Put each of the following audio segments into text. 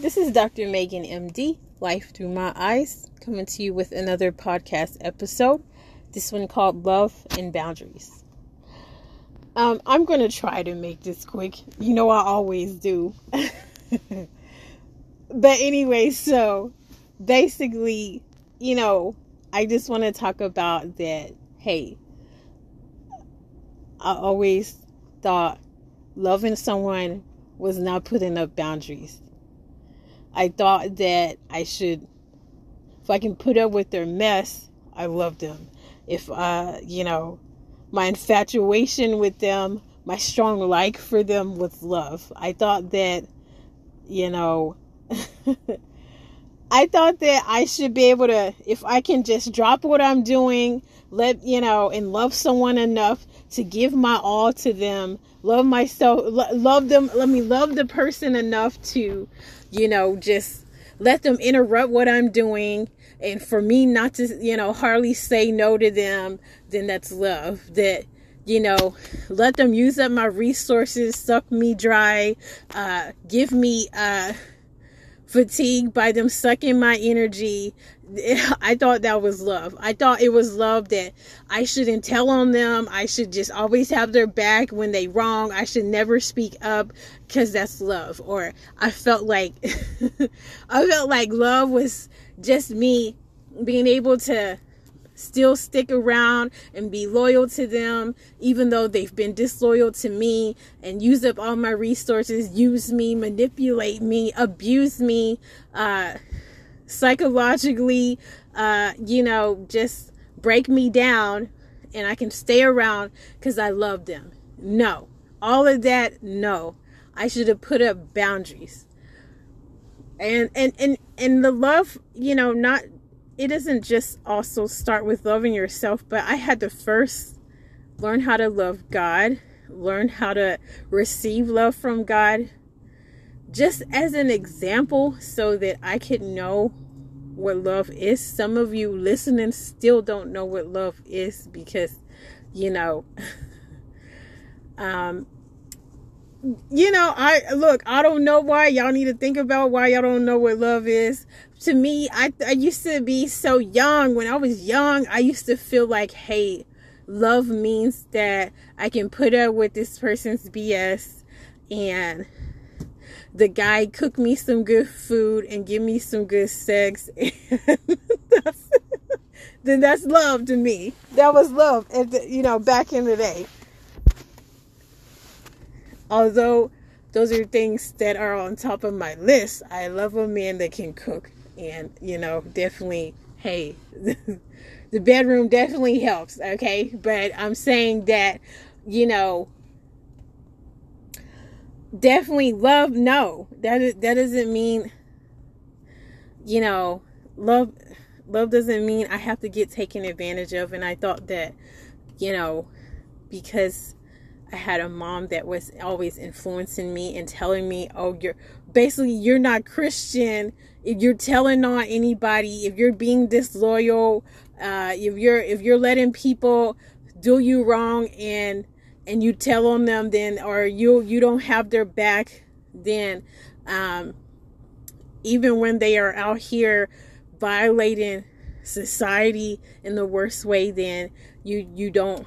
This is Dr. Megan MD, Life Through My Eyes, coming to you with another podcast episode. This one called Love and Boundaries. I'm going to try to make this quick. You know I always do. But anyway, so basically, you know, I just want to talk about that, hey, I always thought loving someone was not putting up boundaries. I thought that I should, if I can put up with their mess, I love them. If, my infatuation with them, my strong like for them was love. I thought that, I thought that I should be able to, if I can just drop what I'm doing, and love someone enough to give my all to them, love myself, love them. Let me love the person enough to, just let them interrupt what I'm doing. And for me not to, hardly say no to them, then that's love. That, let them use up my resources, suck me dry, give me, fatigued by them sucking my energy. I thought that was love. I thought it was love that I shouldn't tell on them. I should just always have their back when they wrong. I should never speak up because that's love. Or I felt like love was just me being able to still stick around and be loyal to them, even though they've been disloyal to me and use up all my resources, use me, manipulate me, abuse me, psychologically, just break me down, and I can stay around because I love them. No, all of that. No, I should have put up boundaries. And the love, it doesn't just also start with loving yourself, but I had to first learn how to love God, learn how to receive love from God, just as an example so that I could know what love is. Some of you listening still don't know what love is because, I don't know why. Y'all need to think about why y'all don't know what love is. To me, I used to be so young. When I was young, I used to feel like, hey, love means that I can put up with this person's BS and the guy cook me some good food and give me some good sex. Then that's love to me. That was love, back in the day. Although those are things that are on top of my list. I love a man that can cook. And, definitely, hey, the bedroom definitely helps, okay? But I'm saying that, definitely love, no. That doesn't mean, love doesn't mean I have to get taken advantage of. And I thought that, because I had a mom that was always influencing me and telling me, oh, you're not Christian. If you're telling on anybody, if you're being disloyal, if you're letting people do you wrong and you tell on them, then, or you don't have their back, then, even when they are out here violating society in the worst way, then you don't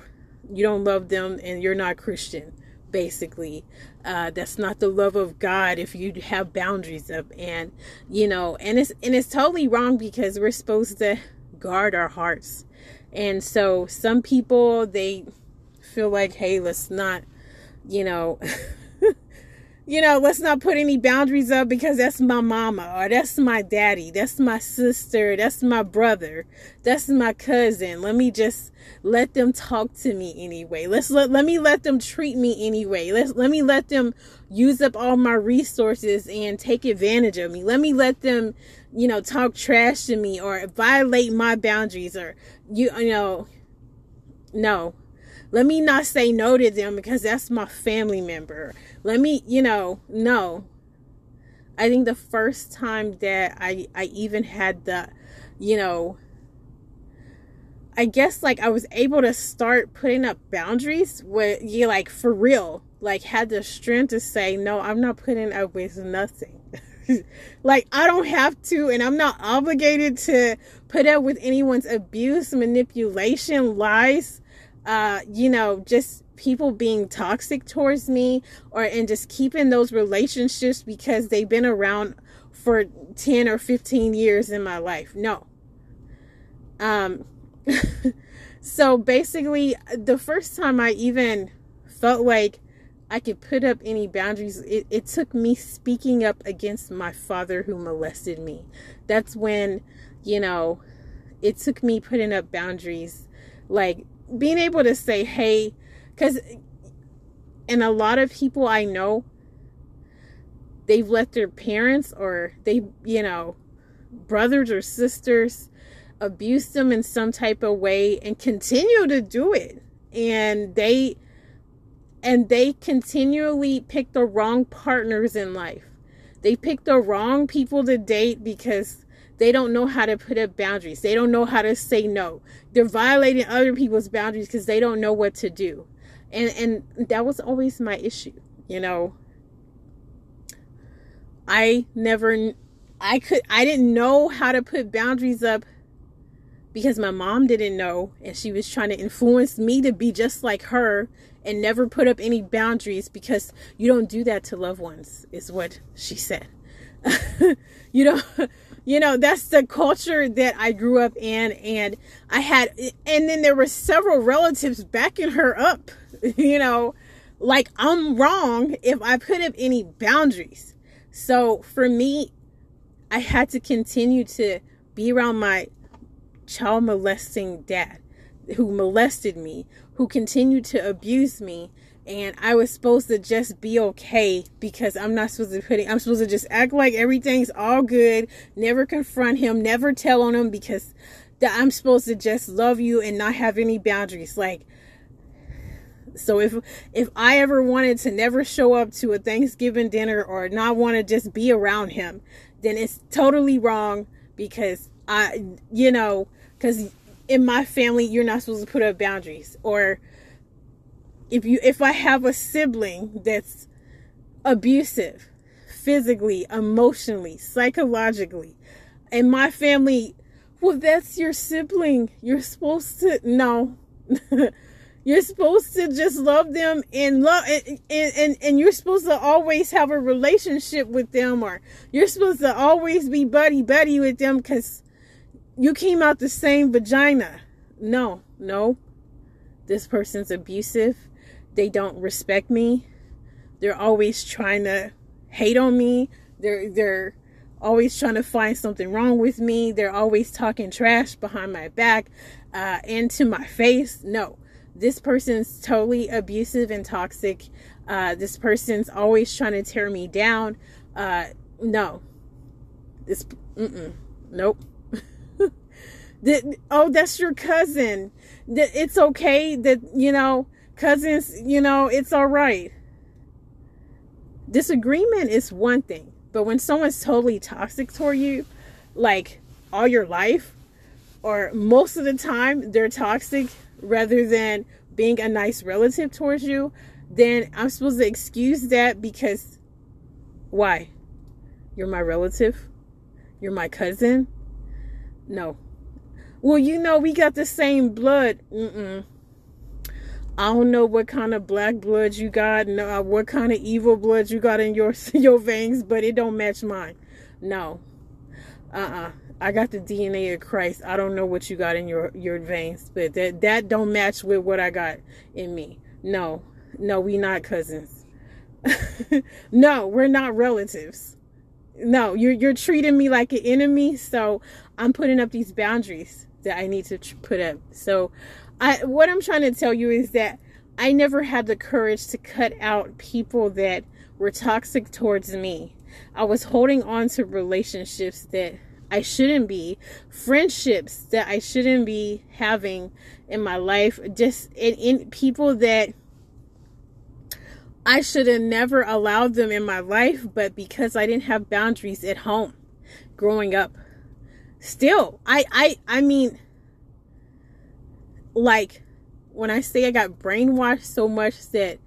love them and you're not Christian, basically. That's not the love of God if you have boundaries up. And, and it's totally wrong because we're supposed to guard our hearts. And so some people, they feel like, hey, let's not, let's not put any boundaries up because that's my mama or that's my daddy, that's my sister, that's my brother, that's my cousin. Let me just let them talk to me anyway. Let me let them treat me anyway. Let me let them use up all my resources and take advantage of me. Let me let them, talk trash to me or violate my boundaries or no. Let me not say no to them because that's my family member. Let me, no. I think the first time that I even had the, I guess like I was able to start putting up boundaries where you for real, had the strength to say, no, I'm not putting up with nothing. Like, I don't have to, and I'm not obligated to put up with anyone's abuse, manipulation, lies, just people being toxic towards me, and just keeping those relationships because they've been around for 10 or 15 years in my life. No. So basically, the first time I even felt like I could put up any boundaries, it took me speaking up against my father who molested me. That's when, it took me putting up boundaries, like being able to say, hey, and a lot of people I know, they've let their parents or brothers or sisters abuse them in some type of way and continue to do it. And they continually pick the wrong partners in life. They pick the wrong people to date because they don't know how to put up boundaries. They don't know how to say no. They're violating other people's boundaries because they don't know what to do. And that was always my issue, I didn't know how to put boundaries up because my mom didn't know, and she was trying to influence me to be just like her and never put up any boundaries, because you don't do that to loved ones, is what she said. That's the culture that I grew up in, and then there were several relatives backing her up, like I'm wrong if I put up any boundaries. So for me, I had to continue to be around my child molesting dad who molested me, who continued to abuse me, and I was supposed to just be okay because I'm supposed to just act like everything's all good, never confront him, never tell on him, because I'm supposed to just love you and not have any boundaries. Like, so if I ever wanted to never show up to a Thanksgiving dinner or not want to just be around him, then it's totally wrong, because because in my family, you're not supposed to put up boundaries. Or if I have a sibling that's abusive, physically, emotionally, psychologically, in my family, well, that's your sibling. You're supposed to just love them and you're supposed to always have a relationship with them, or you're supposed to always be buddy with them because you came out the same vagina. No. This person's abusive. They don't respect me. They're always trying to hate on me. They're always trying to find something wrong with me. They're always talking trash behind my back, and to my face. No, this person's totally abusive and toxic. This person's always trying to tear me down. No. This, nope. Oh, that's your cousin. It's okay that, cousins, it's all right. Disagreement is one thing, but when someone's totally toxic toward you, like all your life, or most of the time they're toxic rather than being a nice relative towards you, then I'm supposed to excuse that because why? You're my relative. You're my cousin. No. Well, we got the same blood. I don't know what kind of black blood you got. No, what kind of evil blood you got in your veins, but it don't match mine. No. I got the DNA of Christ. I don't know what you got in your veins, but that don't match with what I got in me. No, we not cousins. No, we're not relatives. No, you're treating me like an enemy, so I'm putting up these boundaries that I need to put up. So what I'm trying to tell you is that I never had the courage to cut out people that were toxic towards me. I was holding on to relationships that I shouldn't be, friendships that I shouldn't be having in my life, just in people that I should have never allowed them in my life, but because I didn't have boundaries at home growing up. Still, I mean, like, when I say I got brainwashed so much that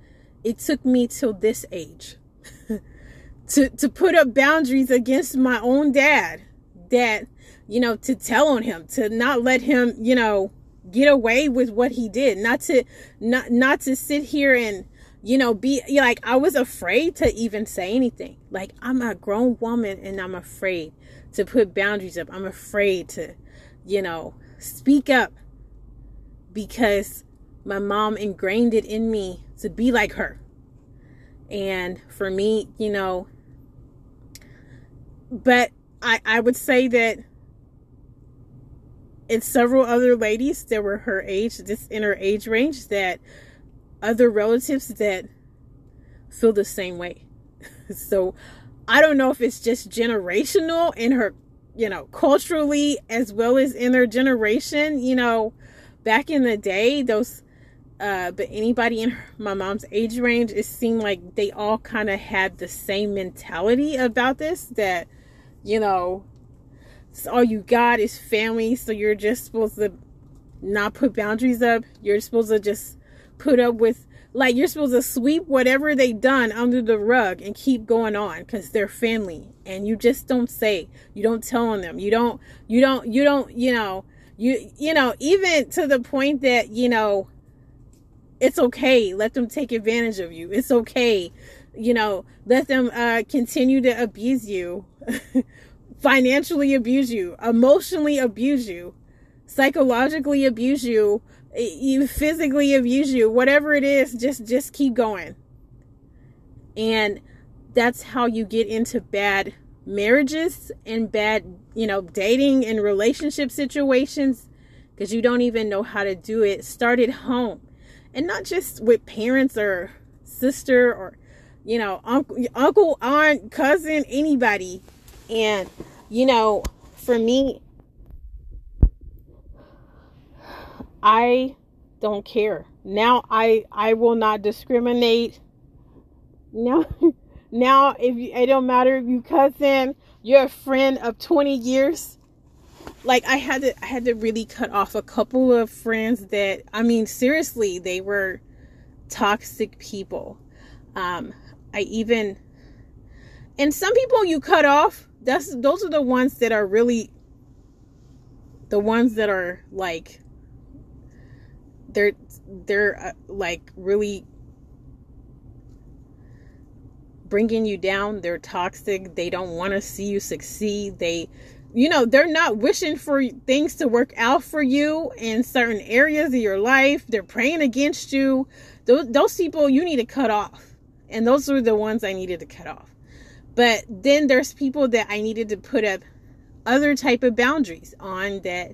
it took me till this age to put up boundaries against my own dad, that, you know, to tell on him, to not let him, you know, get away with what he did, not to sit here and, you know, be like, I was afraid to even say anything. Like, I'm a grown woman and I'm afraid to put boundaries up. I'm afraid to, you know, speak up because my mom ingrained it in me to be like her. And for me, you know, but I would say that it's several other ladies that were her age, this inner age range, that other relatives that feel the same way. So I don't know if it's just generational in her, you know, culturally, as well as in her generation, you know, back in the day, those, but anybody in my mom's age range, it seemed like they all kind of had the same mentality about this, that, you know, all you got is family, so you're just supposed to not put boundaries up. You're supposed to just put up with, like, you're supposed to sweep whatever they done under the rug and keep going on because they're family, and you just don't say, you don't tell on them, you know, even to the point that, you know, it's okay, let them take advantage of you. It's okay, you know, let them continue to abuse you, financially abuse you, emotionally abuse you, psychologically abuse you, you physically abuse you, whatever it is, just keep going. And that's how you get into bad marriages and bad, you know, dating and relationship situations, because you don't even know how to do it. Start at home. And not just with parents or sister or, you know, uncle, aunt, cousin, anybody. And, you know, for me, I don't care. Now I will not discriminate. Now if you, it don't matter if you cousin, you're a friend of 20 years. Like, I had to really cut off a couple of friends that, I mean, seriously, they were toxic people. And some people you cut off, those are the ones that are really, the ones that are like, they're like really bringing you down. They're toxic. They don't want to see you succeed. They, you know, they're not wishing for things to work out for you in certain areas of your life. They're praying against you. Those people you need to cut off. And those were the ones I needed to cut off. But then there's people that I needed to put up other type of boundaries on, that,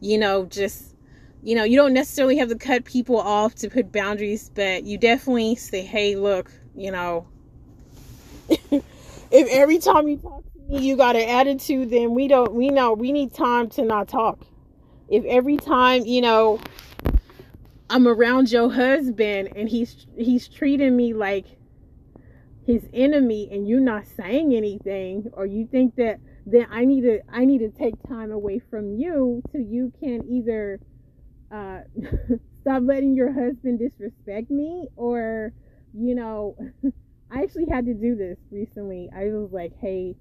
you know, just, you know, you don't necessarily have to cut people off to put boundaries, but you definitely say, hey, look, you know, if every time you talk, you got an attitude, then we need time to not talk. If every time, you know, I'm around your husband and he's treating me like his enemy and you're not saying anything, or you think that, then I need to take time away from you so you can either stop letting your husband disrespect me, or, you know, I actually had to do this recently. I was like, hey,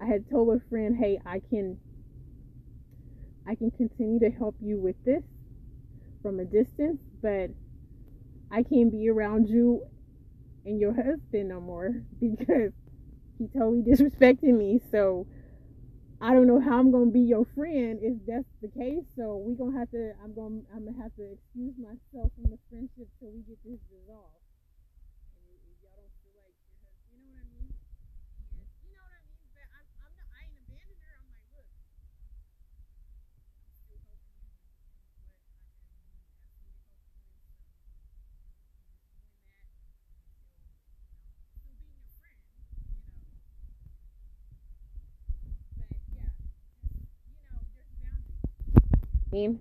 I had told a friend, hey, I can continue to help you with this from a distance, but I can't be around you and your husband no more because he totally disrespected me. So I don't know how I'm going to be your friend if that's the case. So I'm going to have to excuse myself from the friendship till we get this resolved. And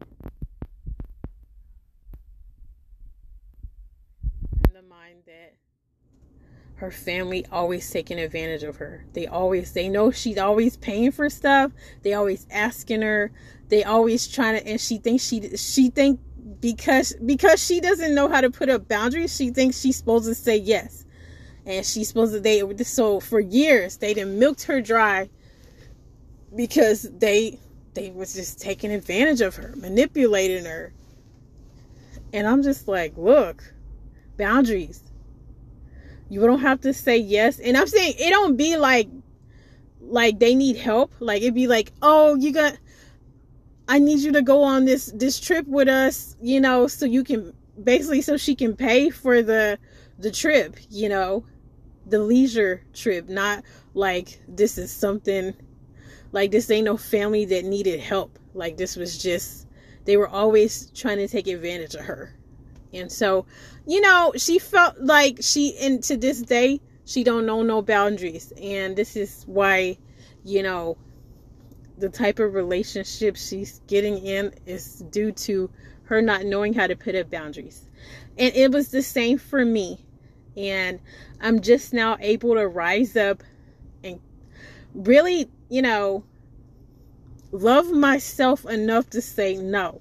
the mind that her family always taking advantage of her. They know she's always paying for stuff. They always asking her. They always trying to, and she thinks because she doesn't know how to put up boundaries, she thinks she's supposed to say yes. and she's supposed to date. So for years they done milked her dry because they was just taking advantage of her, manipulating her. And I'm just like, look, boundaries. You don't have to say yes. And I'm saying it don't be like they need help. Like it'd be like, oh, I need you to go on this trip with us, so you can basically, so she can pay for the trip, the leisure trip, not like this is something like this ain't no family that needed help. Like this was just, they were always trying to take advantage of her. And so, she felt like and to this day, she don't know no boundaries. And this is why, the type of relationship she's getting in is due to her not knowing how to put up boundaries. And it was the same for me. And I'm just now able to rise up and really, love myself enough to say no.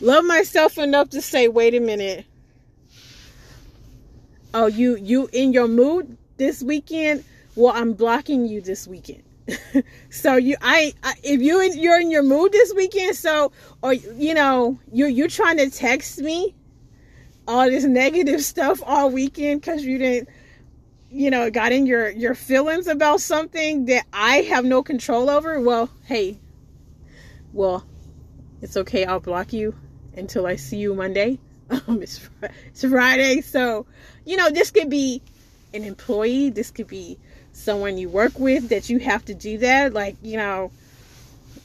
Love myself enough to say, wait a minute. Oh, you in your mood this weekend? Well, I'm blocking you this weekend. So if you're in your mood this weekend, so, or you're trying to text me all this negative stuff all weekend because you didn't, got in your feelings about something that I have no control over. Well, hey, it's okay. I'll block you until I see you Monday. It's Friday, so this could be an employee. This could be someone you work with that you have to do that. Like,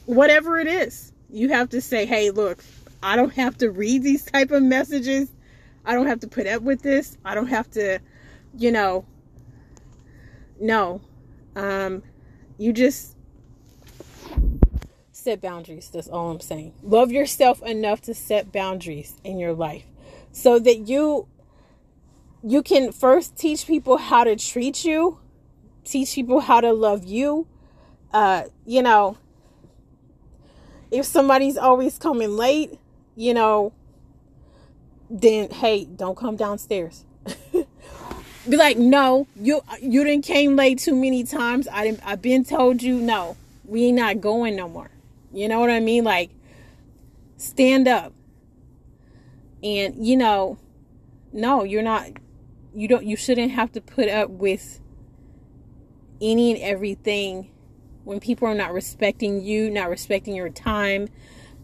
whatever it is, you have to say, hey, look, I don't have to read these type of messages. I don't have to put up with this. I don't have to, no. You just set boundaries. That's all I'm saying. Love yourself enough to set boundaries in your life so that you can first teach people how to treat you, teach people how to love you. If somebody's always coming late, then hey, don't come downstairs. Be like, no, you didn't came late too many times. I've been told you, no, we ain't not going no more. You know what I mean? Like, stand up. And no, you're not. You shouldn't have to put up with any and everything when people are not respecting you, not respecting your time.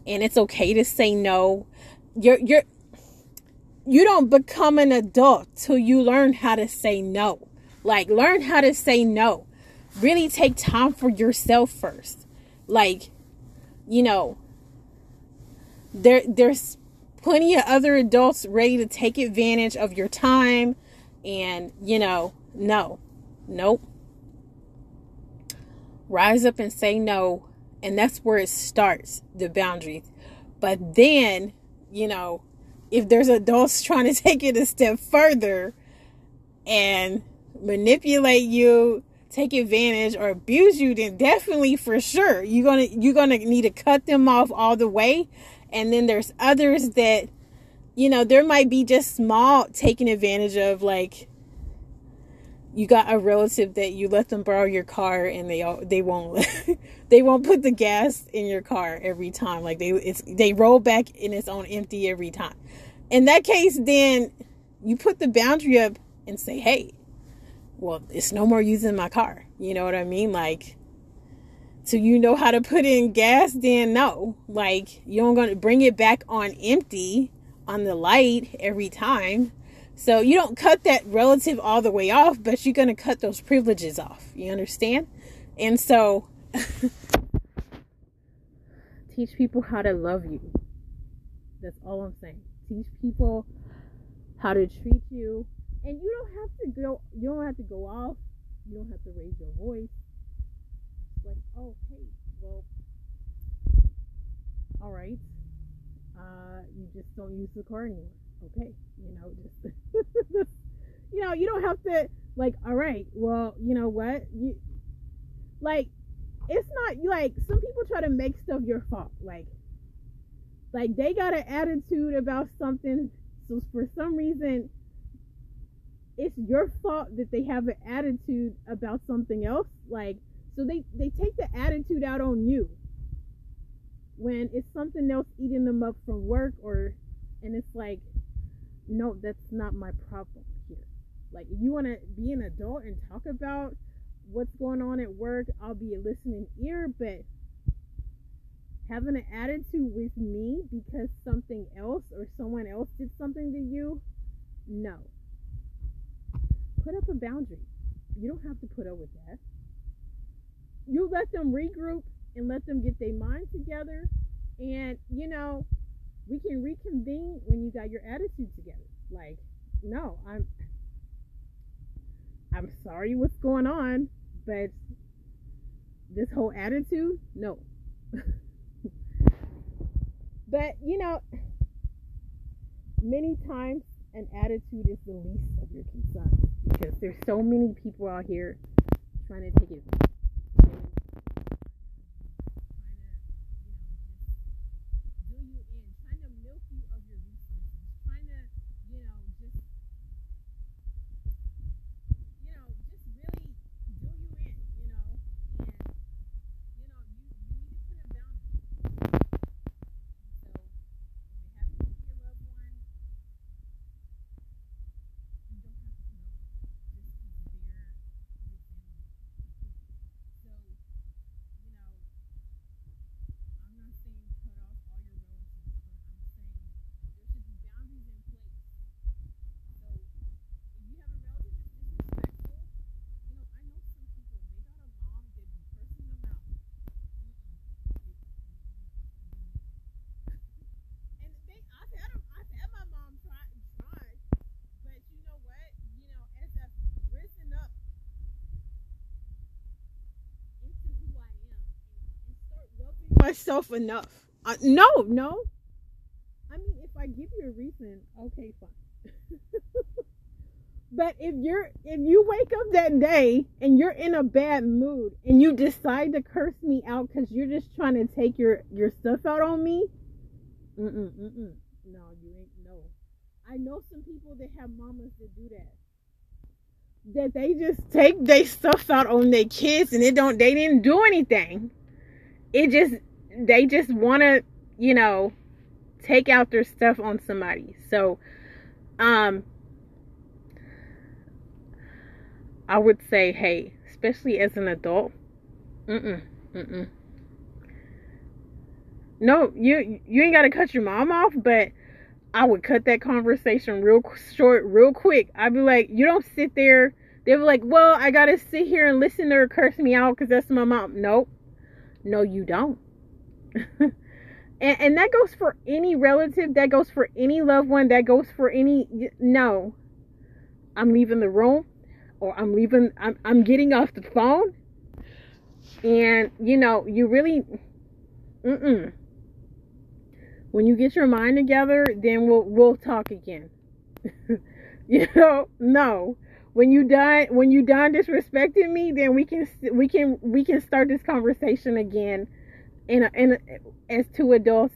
And it's okay to say no. You don't become an adult till you learn how to say no. Like, learn how to say no. Really take time for yourself first. Like, there's plenty of other adults ready to take advantage of your time. And, no. Nope. Rise up and say no. And that's where it starts, the boundaries. But then, if there's adults trying to take it a step further and manipulate you, take advantage or abuse you, then definitely for sure you're gonna need to cut them off all the way. And then there's others that, there might be just small taking advantage of, like you got a relative that you let them borrow your car and they won't put the gas in your car every time. Like they roll back and it's on empty every time. In that case, then you put the boundary up and say, hey, well, it's no more using my car. You know what I mean? Like, so you know how to put in gas, then no, like you don't gonna bring it back on empty on the light every time. So you don't cut that relative all the way off, but you're going to cut those privileges off. You understand? And so teach people how to love you. That's all I'm saying. Teach people how to treat you. And you don't have to go off. You don't have to raise your voice. Like, oh, hey, well, all right. You just don't use the car anymore. Okay, just you don't have to, like, all right, well, you know what, you, like, it's not, like, some people try to make stuff your fault, like, they got an attitude about something, so for some reason, it's your fault that they have an attitude about something else. Like, so they take the attitude out on you when it's something else eating them up from work, or, and it's like, no, that's not my problem here. Like, if you want to be an adult and talk about what's going on at work, I'll be a listening ear, but having an attitude with me because something else or someone else did something to you, no. Put up a boundary. You don't have to put up with that. You let them regroup and let them get their mind together, and, you know, we can reconvene when you got your attitude together. Like, no, I'm sorry what's going on, but this whole attitude, no. But, you know, many times an attitude is the least of your concerns, because there's so many people out here trying to take it. Myself enough. No. I mean, if I give you a reason, okay, fine. But if you wake up that day and you're in a bad mood and you decide to curse me out because you're just trying to take your stuff out on me, no, you ain't. No, I know some people that have mamas that do that. That they just take their stuff out on their kids, and they didn't do anything. They just want to, you know, take out their stuff on somebody. So, I would say, hey, especially as an adult, no, you ain't got to cut your mom off, but I would cut that conversation real short, real quick. I'd be like, you don't sit there. They were like, well, I got to sit here and listen to her curse me out because that's my mom. Nope. No, you don't. and that goes for any relative. That goes for any loved one. That goes for any... No. I'm leaving the room. Or I'm getting off the phone. And, you know, you really... When you get your mind together, then we'll talk again. You know? No. When you done disrespecting me, then we can start this conversation again, and as two adults,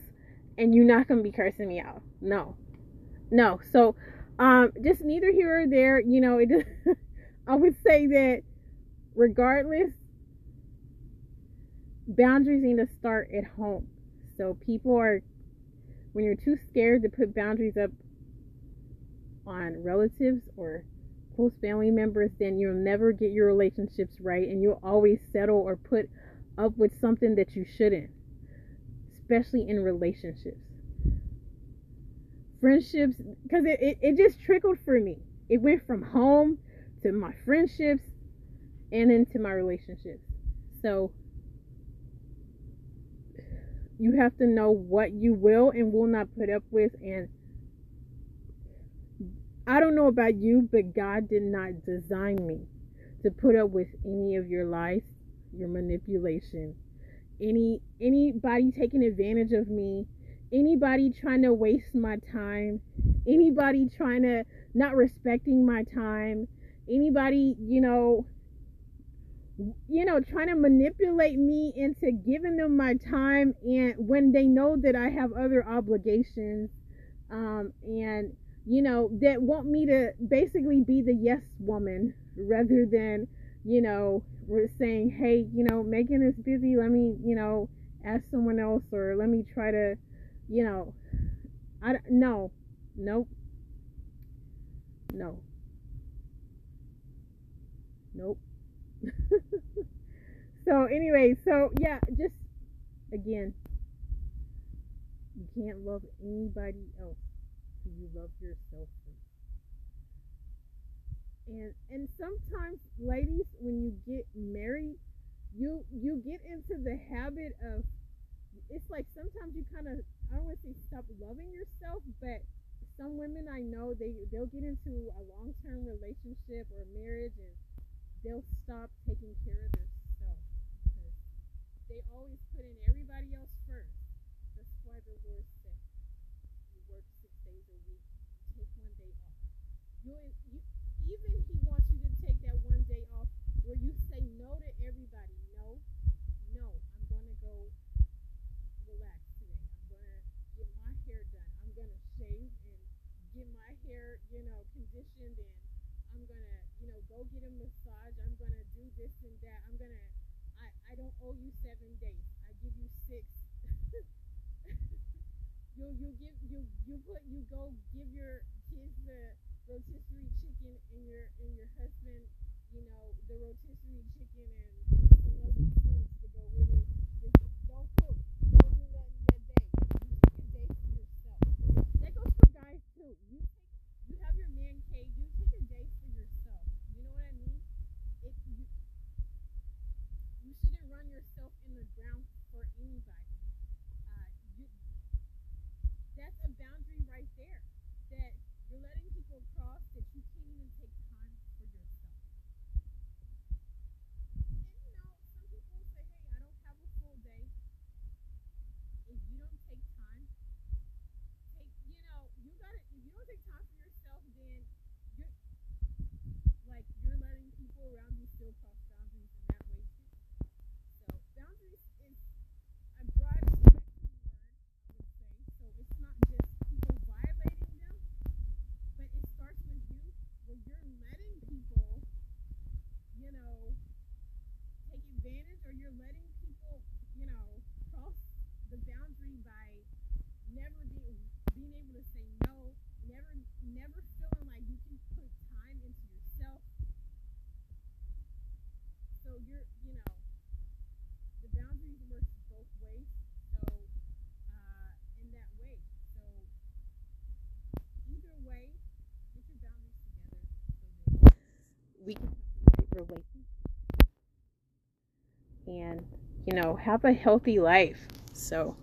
and you're not gonna be cursing me out. No. So, just neither here or there. You know, I would say that regardless, boundaries need to start at home. So when you're too scared to put boundaries up on relatives or close family members, then you'll never get your relationships right, and you'll always settle or put up with something that you shouldn't, especially in relationships, friendships, because it just trickled for me. It went from home to my friendships and into my relationships. So you have to know what you will and will not put up with. And I don't know about you, but God did not design me to put up with any of your lies, your manipulation, anybody taking advantage of me, anybody trying to waste my time, anybody trying to not respecting my time, anybody, you know, trying to manipulate me into giving them my time, and when they know that I have other obligations, and you know, that want me to basically be the yes woman rather than, you know, we're saying, hey, you know, Megan is busy. Let me, you know, ask someone else, or let me try to, you know, I don't know. Nope. No. Nope. So anyway, so yeah, just again, you can't love anybody else till you love yourself first. And sometimes, ladies, when you get married, you get into the habit of, it's like sometimes you kind of, I don't want to say stop loving yourself, but some women I know, they'll get into a long-term relationship or marriage and they'll stop taking care of themselves because they always put in everybody else first. That's why the Lord said, you work 6 days a week, take one day off. Even He wants you to take that one day off where you say no to everybody. No, I'm going to go relax today. I'm going to get my hair done. I'm going to shave and get my hair, you know, conditioned, and I'm going to, you know, go get a massage. I'm going to do this and that. I don't owe you 7 days. I give you 6. You go give your kids the rotisserie chicken and your husband, you know, the rotisserie chicken and some other foods to go with it. Just don't cook. Don't do that in that day. You take a day for yourself. That goes for guys too. You have your man cave. You take a day for yourself. You know what I mean? You shouldn't run yourself in the ground for anybody. That's a boundary right there that you're letting people cross, that you can't even take time for yourself. And you know, some people say, hey, I don't have a full day. If you don't take time, if you don't take time for yourself, then you're letting people around you still cross boundaries in that way too. So boundaries is a broad spectrum word, I would say. So it's not just people violating them, but it starts with you, where you're letting people, you know, take advantage, or you're letting people, you know, cross the boundary by never being able to say no, never feeling like you can put time into yourself. So you know, the boundaries works both ways. So in that way, so either way, get your boundaries together so that we can have the right relationship and, you know, have a healthy life. So.